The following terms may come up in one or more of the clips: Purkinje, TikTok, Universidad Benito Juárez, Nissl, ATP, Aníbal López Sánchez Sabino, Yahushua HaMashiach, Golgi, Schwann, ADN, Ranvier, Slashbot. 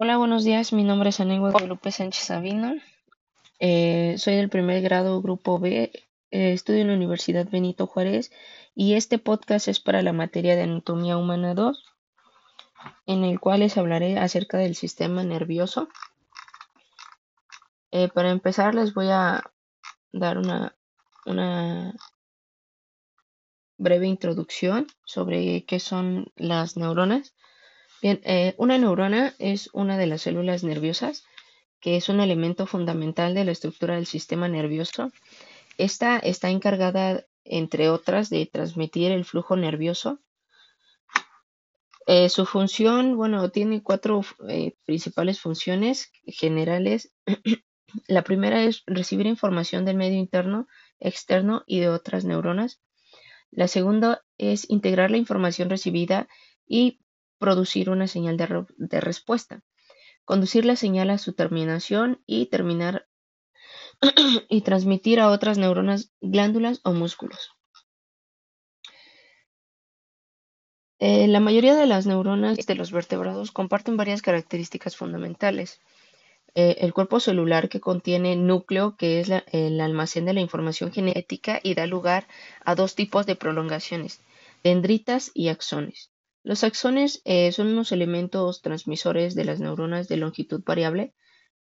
Hola, buenos días. Mi nombre es Aníbal López Sánchez Sabino. Soy del primer grado, grupo B. Estudio en la Universidad Benito Juárez y este podcast es para la materia de Anatomía Humana 2, en el cual les hablaré acerca del sistema nervioso. Para empezar, les voy a dar una breve introducción sobre qué son las neuronas. Bien, una neurona es una de las células nerviosas, que es un elemento fundamental de la estructura del sistema nervioso. Esta está encargada, entre otras, de transmitir el flujo nervioso. Su función, tiene cuatro principales funciones generales. La primera es recibir información del medio interno, externo y de otras neuronas. La segunda es integrar la información recibida y producir una señal de respuesta, conducir la señal a su terminación y transmitir a otras neuronas, glándulas o músculos. La mayoría de las neuronas de los vertebrados comparten varias características fundamentales. El cuerpo celular, que contiene núcleo, que es el almacén de la información genética y da lugar a dos tipos de prolongaciones, dendritas y axones. Los axones son unos elementos transmisores de las neuronas de longitud variable,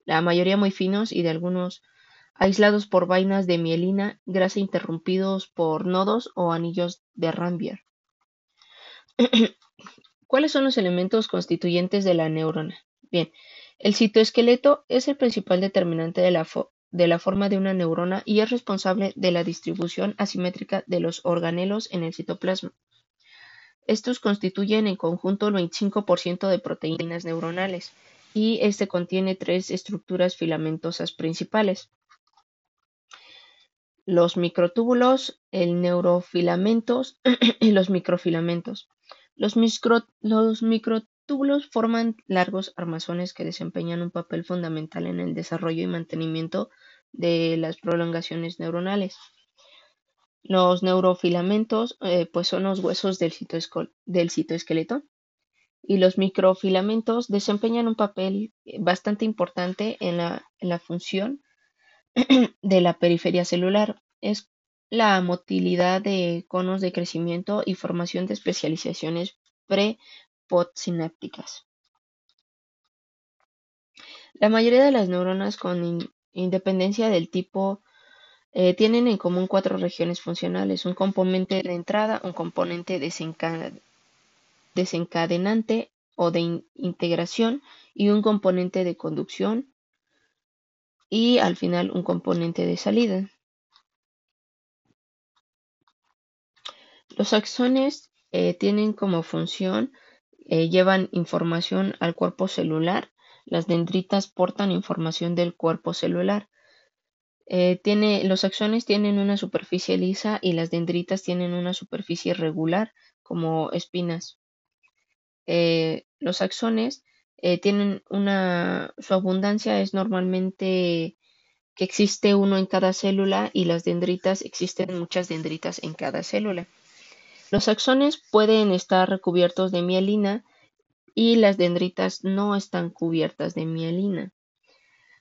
la mayoría muy finos y de algunos aislados por vainas de mielina, grasa interrumpidos por nodos o anillos de Ranvier. ¿Cuáles son los elementos constituyentes de la neurona? Bien, el citoesqueleto es el principal determinante de la forma de una neurona y es responsable de la distribución asimétrica de los organelos en el citoplasma. Estos constituyen en conjunto el 25% de proteínas neuronales y este contiene tres estructuras filamentosas principales: los microtúbulos, el neurofilamentos y los microfilamentos. Los microtúbulos forman largos armazones que desempeñan un papel fundamental en el desarrollo y mantenimiento de las prolongaciones neuronales. Los neurofilamentos son los huesos del citoesqueleto, y los microfilamentos desempeñan un papel bastante importante en la función de la periferia celular. Es la motilidad de conos de crecimiento y formación de especializaciones pre-postsinápticas. La mayoría de las neuronas, con independencia del tipo, tienen en común cuatro regiones funcionales: un componente de entrada, un componente desencadenante o de integración, y un componente de conducción, y al final un componente de salida. Los axones tienen como función, llevan información al cuerpo celular. Las dendritas portan información del cuerpo celular. Los axones tienen una superficie lisa y las dendritas tienen una superficie irregular, como espinas. Los axones su abundancia es normalmente que existe uno en cada célula, y las dendritas existen muchas dendritas en cada célula. Los axones pueden estar recubiertos de mielina y las dendritas no están cubiertas de mielina.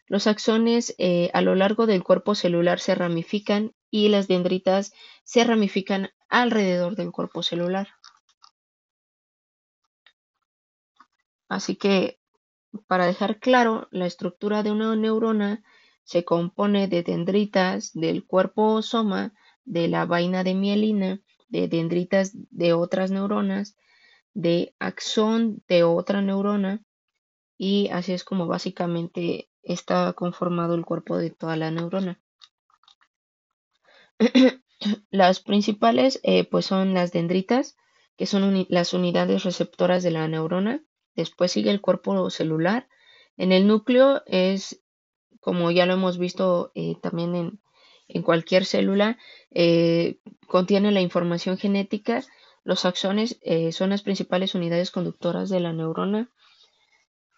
Los axones a lo largo del cuerpo celular se ramifican y las dendritas se ramifican alrededor del cuerpo celular. Así que, para dejar claro, la estructura de una neurona se compone de dendritas del cuerpo soma, de la vaina de mielina, de dendritas de otras neuronas, de axón de otra neurona, y así es como básicamente está conformado el cuerpo de toda la neurona. Las principales son las dendritas, que son las unidades receptoras de la neurona. Después sigue el cuerpo celular. En el núcleo es, como ya lo hemos visto también en cualquier célula, contiene la información genética. Los axones son las principales unidades conductoras de la neurona.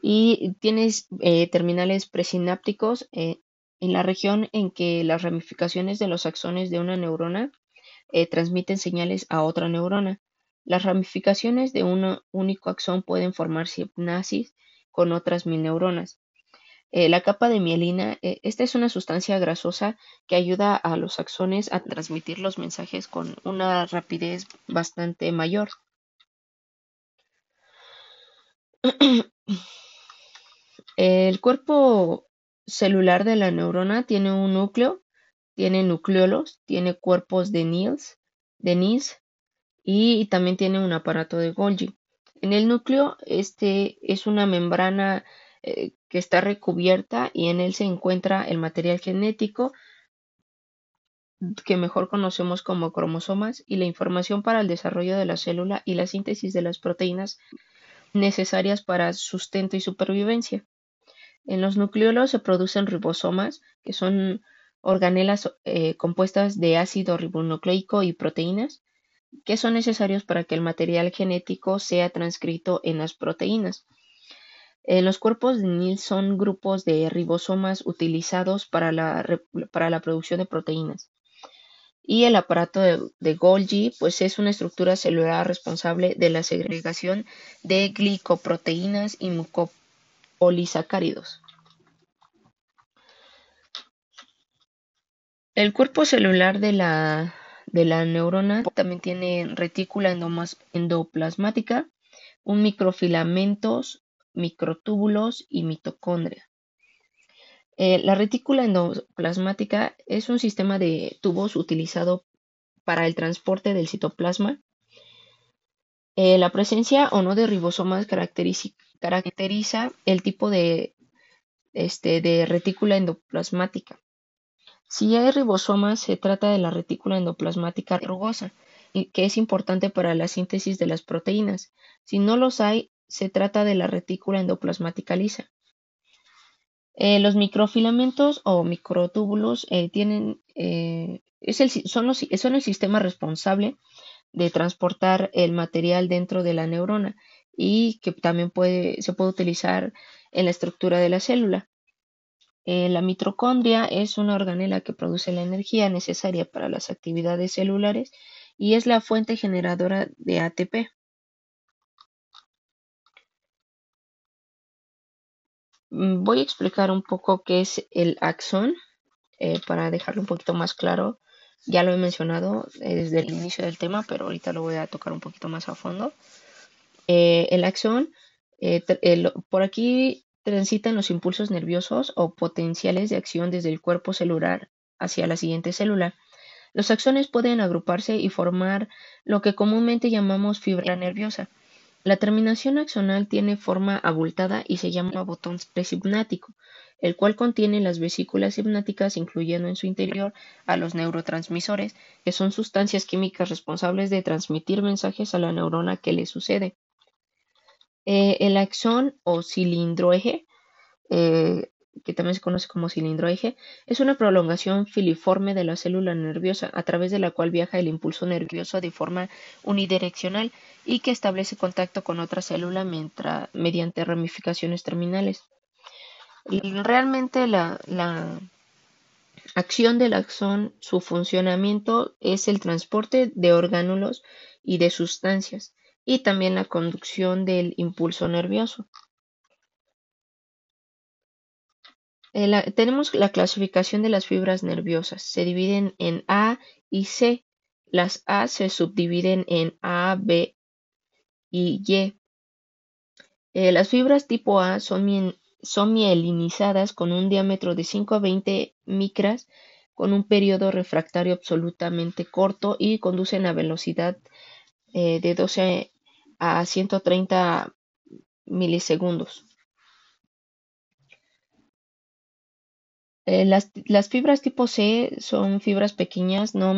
Y tienes terminales presinápticos en la región en que las ramificaciones de los axones de una neurona transmiten señales a otra neurona. Las ramificaciones de un único axón pueden formar sinapsis con otras mil neuronas. La capa de mielina, esta es una sustancia grasosa que ayuda a los axones a transmitir los mensajes con una rapidez bastante mayor. El cuerpo celular de la neurona tiene un núcleo, tiene nucleolos, tiene cuerpos de Nissl y también tiene un aparato de Golgi. En el núcleo, este es una membrana que está recubierta y en él se encuentra el material genético que mejor conocemos como cromosomas y la información para el desarrollo de la célula y la síntesis de las proteínas necesarias para sustento y supervivencia. En los nucleolos se producen ribosomas, que son organelas compuestas de ácido ribonucleico y proteínas, que son necesarios para que el material genético sea transcrito en las proteínas. Los cuerpos de Nissl son grupos de ribosomas utilizados para la producción de proteínas. Y el aparato de Golgi, pues, es una estructura celular responsable de la segregación de glicoproteínas y mucopolisacáridos. El cuerpo celular de la neurona también tiene retícula endoplasmática, un microfilamentos, microtúbulos y mitocondria. La retícula endoplasmática es un sistema de tubos utilizado para el transporte del citoplasma. La presencia o no de ribosomas caracteriza el tipo de retícula endoplasmática. Si hay ribosomas, se trata de la retícula endoplasmática rugosa, que es importante para la síntesis de las proteínas. Si no los hay, se trata de la retícula endoplasmática lisa. Los microfilamentos o microtúbulos son el sistema responsable de transportar el material dentro de la neurona y que también se puede utilizar en la estructura de la célula. La mitocondria es una organela que produce la energía necesaria para las actividades celulares y es la fuente generadora de ATP. Voy a explicar un poco qué es el axón para dejarlo un poquito más claro. Ya lo he mencionado desde el inicio del tema, pero ahorita lo voy a tocar un poquito más a fondo. El axón, por aquí transitan los impulsos nerviosos o potenciales de acción desde el cuerpo celular hacia la siguiente célula. Los axones pueden agruparse y formar lo que comúnmente llamamos fibra nerviosa. La terminación axonal tiene forma abultada y se llama botón presignático, el cual contiene las vesículas signáticas, incluyendo en su interior a los neurotransmisores, que son sustancias químicas responsables de transmitir mensajes a la neurona que le sucede. El axón o cilindroeje, que también se conoce como cilindroeje, es una prolongación filiforme de la célula nerviosa a través de la cual viaja el impulso nervioso de forma unidireccional y que establece contacto con otra célula mediante ramificaciones terminales. Realmente la acción del axón, su funcionamiento es el transporte de orgánulos y de sustancias y también la conducción del impulso nervioso. Tenemos la clasificación de las fibras nerviosas. Se dividen en A y C. Las A se subdividen en A, B y Y. Las fibras tipo A son mielinizadas con un diámetro de 5 a 20 micras, con un periodo refractario absolutamente corto y conducen a velocidad de 12 a 130 milisegundos. Las fibras tipo C son fibras pequeñas no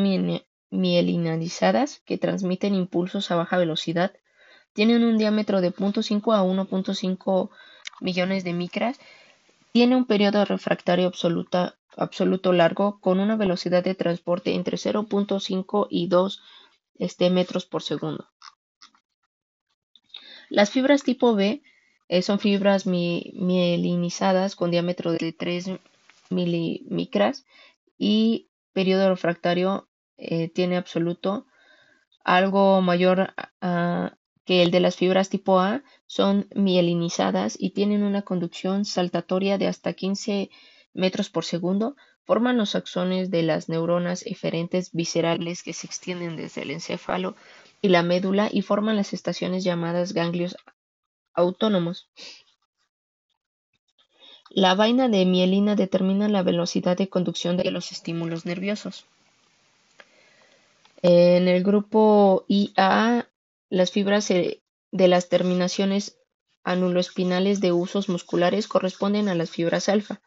mielinizadas que transmiten impulsos a baja velocidad. Tienen un diámetro de 0.5 a 1.5 millones de micras. Tiene un periodo refractario absoluto largo con una velocidad de transporte entre 0.5 y 2 metros por segundo. Las fibras tipo B son fibras mielinizadas con diámetro de 3 milimicras y periodo refractario tiene absoluto, algo mayor que el de las fibras tipo A, Son mielinizadas y tienen una conducción saltatoria de hasta 15 metros por segundo. Forman los axones de las neuronas eferentes viscerales que se extienden desde el encéfalo y la médula y forman las estaciones llamadas ganglios autónomos. La vaina de mielina determina la velocidad de conducción de los estímulos nerviosos. En el grupo IA, las fibras de las terminaciones anuloespinales de usos musculares corresponden a las fibras alfa.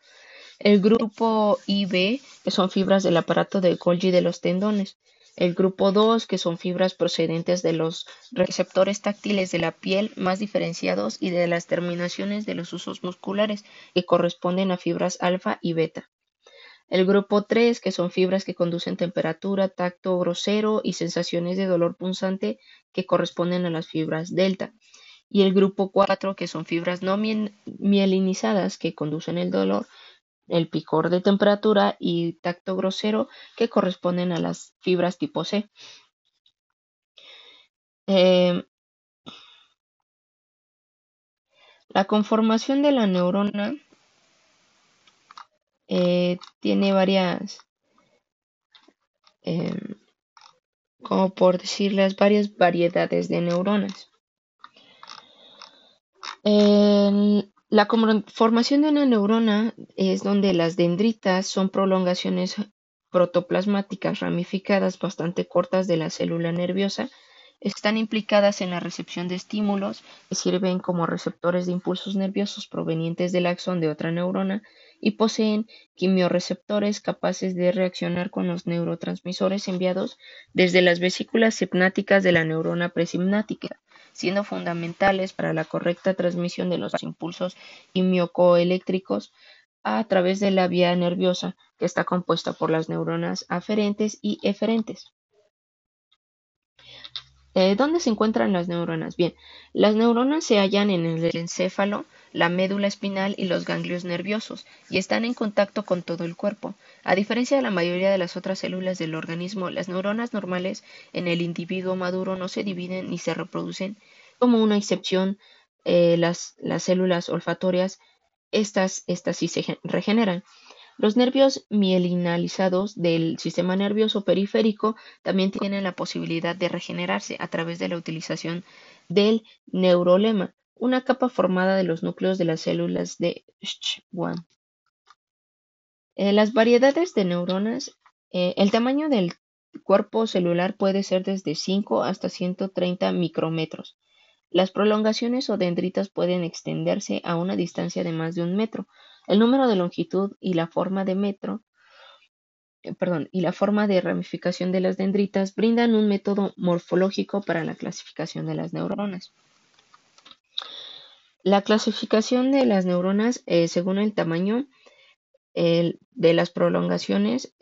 El grupo IB, que son fibras del aparato de Golgi de los tendones. El grupo 2, que son fibras procedentes de los receptores táctiles de la piel más diferenciados y de las terminaciones de los usos musculares, que corresponden a fibras alfa y beta. El grupo 3, que son fibras que conducen temperatura, tacto grosero y sensaciones de dolor punzante, que corresponden a las fibras delta. Y el grupo 4, que son fibras no mielinizadas, que conducen el dolor, el picor de temperatura y tacto grosero, que corresponden a las fibras tipo C. La conformación de la neurona tiene varias, como por decirles, varias variedades de neuronas. La formación de una neurona es donde las dendritas son prolongaciones protoplasmáticas ramificadas bastante cortas de la célula nerviosa. Están implicadas en la recepción de estímulos que sirven como receptores de impulsos nerviosos provenientes del axón de otra neurona y poseen quimiorreceptores capaces de reaccionar con los neurotransmisores enviados desde las vesículas simnáticas de la neurona presimnática, siendo fundamentales para la correcta transmisión de los impulsos químico-eléctricos a través de la vía nerviosa, que está compuesta por las neuronas aferentes y eferentes. ¿Dónde se encuentran las neuronas? Bien, las neuronas se hallan en el encéfalo, la médula espinal y los ganglios nerviosos, y están en contacto con todo el cuerpo. A diferencia de la mayoría de las otras células del organismo, las neuronas normales en el individuo maduro no se dividen ni se reproducen. Como una excepción, las células olfatorias, estas sí se regeneran. Los nervios mielinalizados del sistema nervioso periférico también tienen la posibilidad de regenerarse a través de la utilización del neurolema, una capa formada de los núcleos de las células de Schwann. Las variedades de neuronas, el tamaño del cuerpo celular puede ser desde 5 hasta 130 micrómetros. Las prolongaciones o dendritas pueden extenderse a una distancia de más de un metro. El número de longitud y la forma de ramificación de las dendritas brindan un método morfológico para la clasificación de las neuronas. La clasificación de las neuronas según el tamaño de las prolongaciones.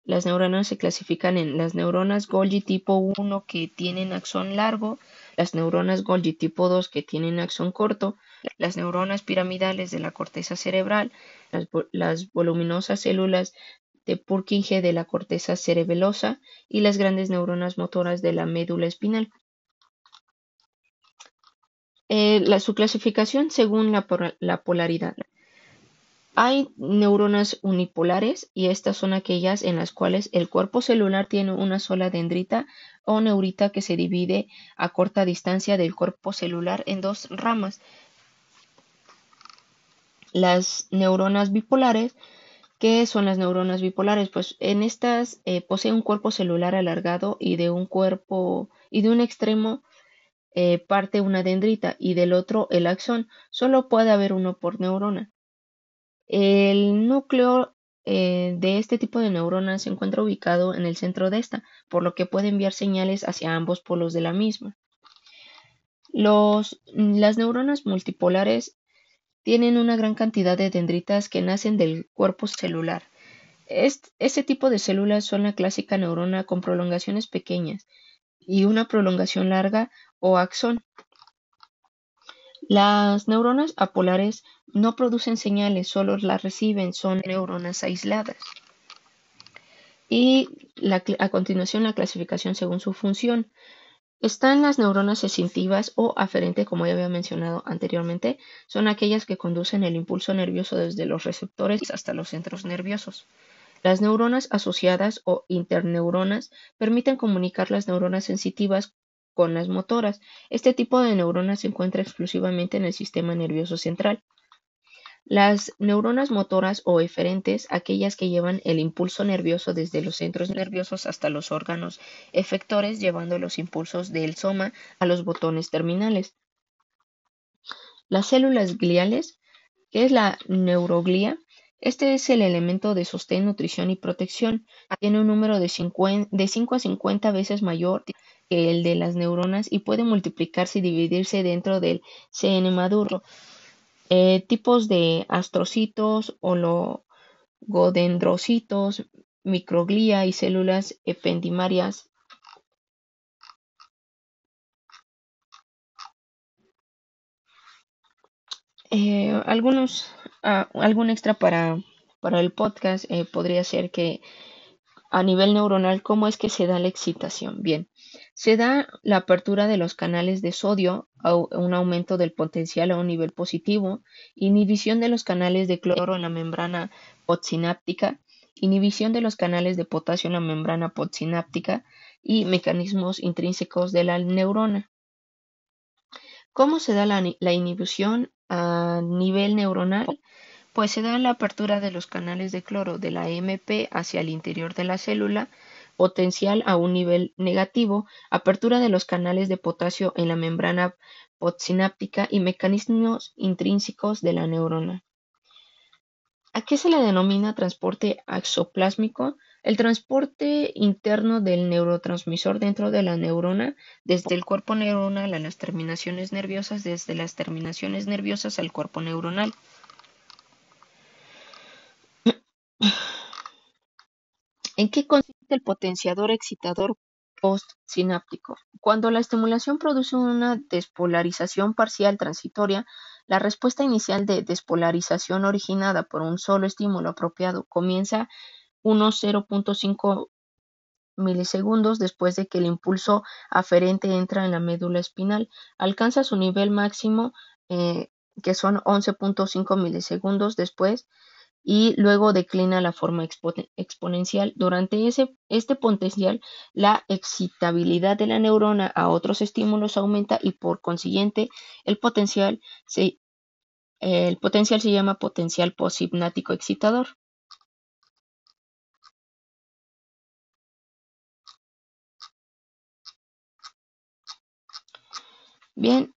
Las neuronas se clasifican en las neuronas Golgi tipo 1 que tienen axón largo, las neuronas Golgi tipo 2 que tienen axón corto, las neuronas piramidales de la corteza cerebral, las voluminosas células de Purkinje de la corteza cerebelosa y las grandes neuronas motoras de la médula espinal. Su clasificación según la polaridad. Hay neuronas unipolares y estas son aquellas en las cuales el cuerpo celular tiene una sola dendrita o neurita que se divide a corta distancia del cuerpo celular en dos ramas. Las neuronas bipolares. ¿Qué son las neuronas bipolares? Pues en estas posee un cuerpo celular alargado y de un extremo parte una dendrita y del otro el axón. Solo puede haber uno por neurona. El núcleo de este tipo de neuronas se encuentra ubicado en el centro de esta, por lo que puede enviar señales hacia ambos polos de la misma. Las neuronas multipolares tienen una gran cantidad de dendritas que nacen del cuerpo celular. Este tipo de células son la clásica neurona con prolongaciones pequeñas y una prolongación larga o axón. Las neuronas apolares no producen señales, solo las reciben, son neuronas aisladas. Y a continuación la clasificación según su función. Están las neuronas sensitivas o aferente, como ya había mencionado anteriormente, son aquellas que conducen el impulso nervioso desde los receptores hasta los centros nerviosos. Las neuronas asociadas o interneuronas permiten comunicar las neuronas sensitivas con las motoras. Este tipo de neuronas se encuentra exclusivamente en el sistema nervioso central. Las neuronas motoras o eferentes, aquellas que llevan el impulso nervioso desde los centros nerviosos hasta los órganos efectores, llevando los impulsos del soma a los botones terminales. Las células gliales, que es la neuroglía, este es el elemento de sostén, nutrición y protección. Tiene un número de 5 a 50 veces mayor que el de las neuronas y puede multiplicarse y dividirse dentro del ADN maduro. Tipos de astrocitos, oligodendrocitos, microglía y células ependimarias. Algún extra para el podcast podría ser que a nivel neuronal, ¿cómo es que se da la excitación? Bien, se da la apertura de los canales de sodio, un aumento del potencial a un nivel positivo, inhibición de los canales de cloro en la membrana postsináptica, inhibición de los canales de potasio en la membrana postsináptica y mecanismos intrínsecos de la neurona. ¿Cómo se da la inhibición a nivel neuronal? Pues se da la apertura de los canales de cloro de la AMP hacia el interior de la célula, potencial a un nivel negativo, apertura de los canales de potasio en la membrana postsináptica y mecanismos intrínsecos de la neurona. ¿A qué se le denomina transporte axoplásmico? El transporte interno del neurotransmisor dentro de la neurona, desde el cuerpo neuronal a las terminaciones nerviosas, desde las terminaciones nerviosas al cuerpo neuronal. ¿En qué consiste el potenciador excitador postsináptico? Cuando la estimulación produce una despolarización parcial transitoria, la respuesta inicial de despolarización originada por un solo estímulo apropiado comienza unos 0.5 milisegundos después de que el impulso aferente entra en la médula espinal. Alcanza su nivel máximo, que son 11.5 milisegundos después, y luego declina la forma exponencial. Durante este potencial, la excitabilidad de la neurona a otros estímulos aumenta y por consiguiente el potencial se llama potencial postsináptico excitador. Bien,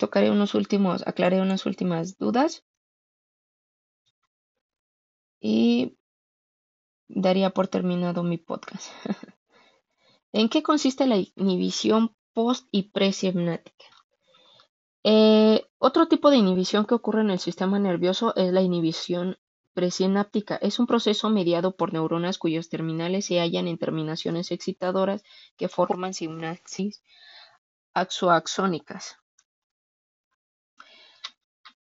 aclaré unas últimas dudas. Y daría por terminado mi podcast. ¿En qué consiste la inhibición post y presináptica? Otro tipo de inhibición que ocurre en el sistema nervioso es la inhibición presináptica. Es un proceso mediado por neuronas cuyos terminales se hallan en terminaciones excitadoras que forman sinapsis axoaxónicas.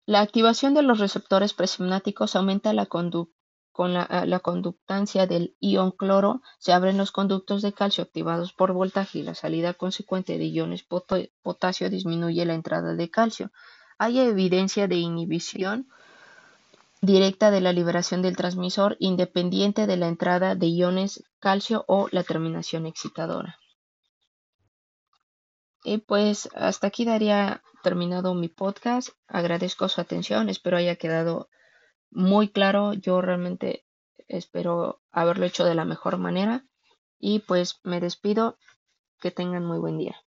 La activación de los receptores presinápticos aumenta la conductancia del ion cloro, se abren los conductos de calcio activados por voltaje y la salida consecuente de iones potasio disminuye la entrada de calcio. Hay evidencia de inhibición directa de la liberación del transmisor independiente de la entrada de iones calcio o la terminación excitadora. Y pues hasta aquí daría terminado mi podcast. Agradezco su atención, espero haya quedado muy claro. Yo realmente espero haberlo hecho de la mejor manera y pues me despido, que tengan muy buen día.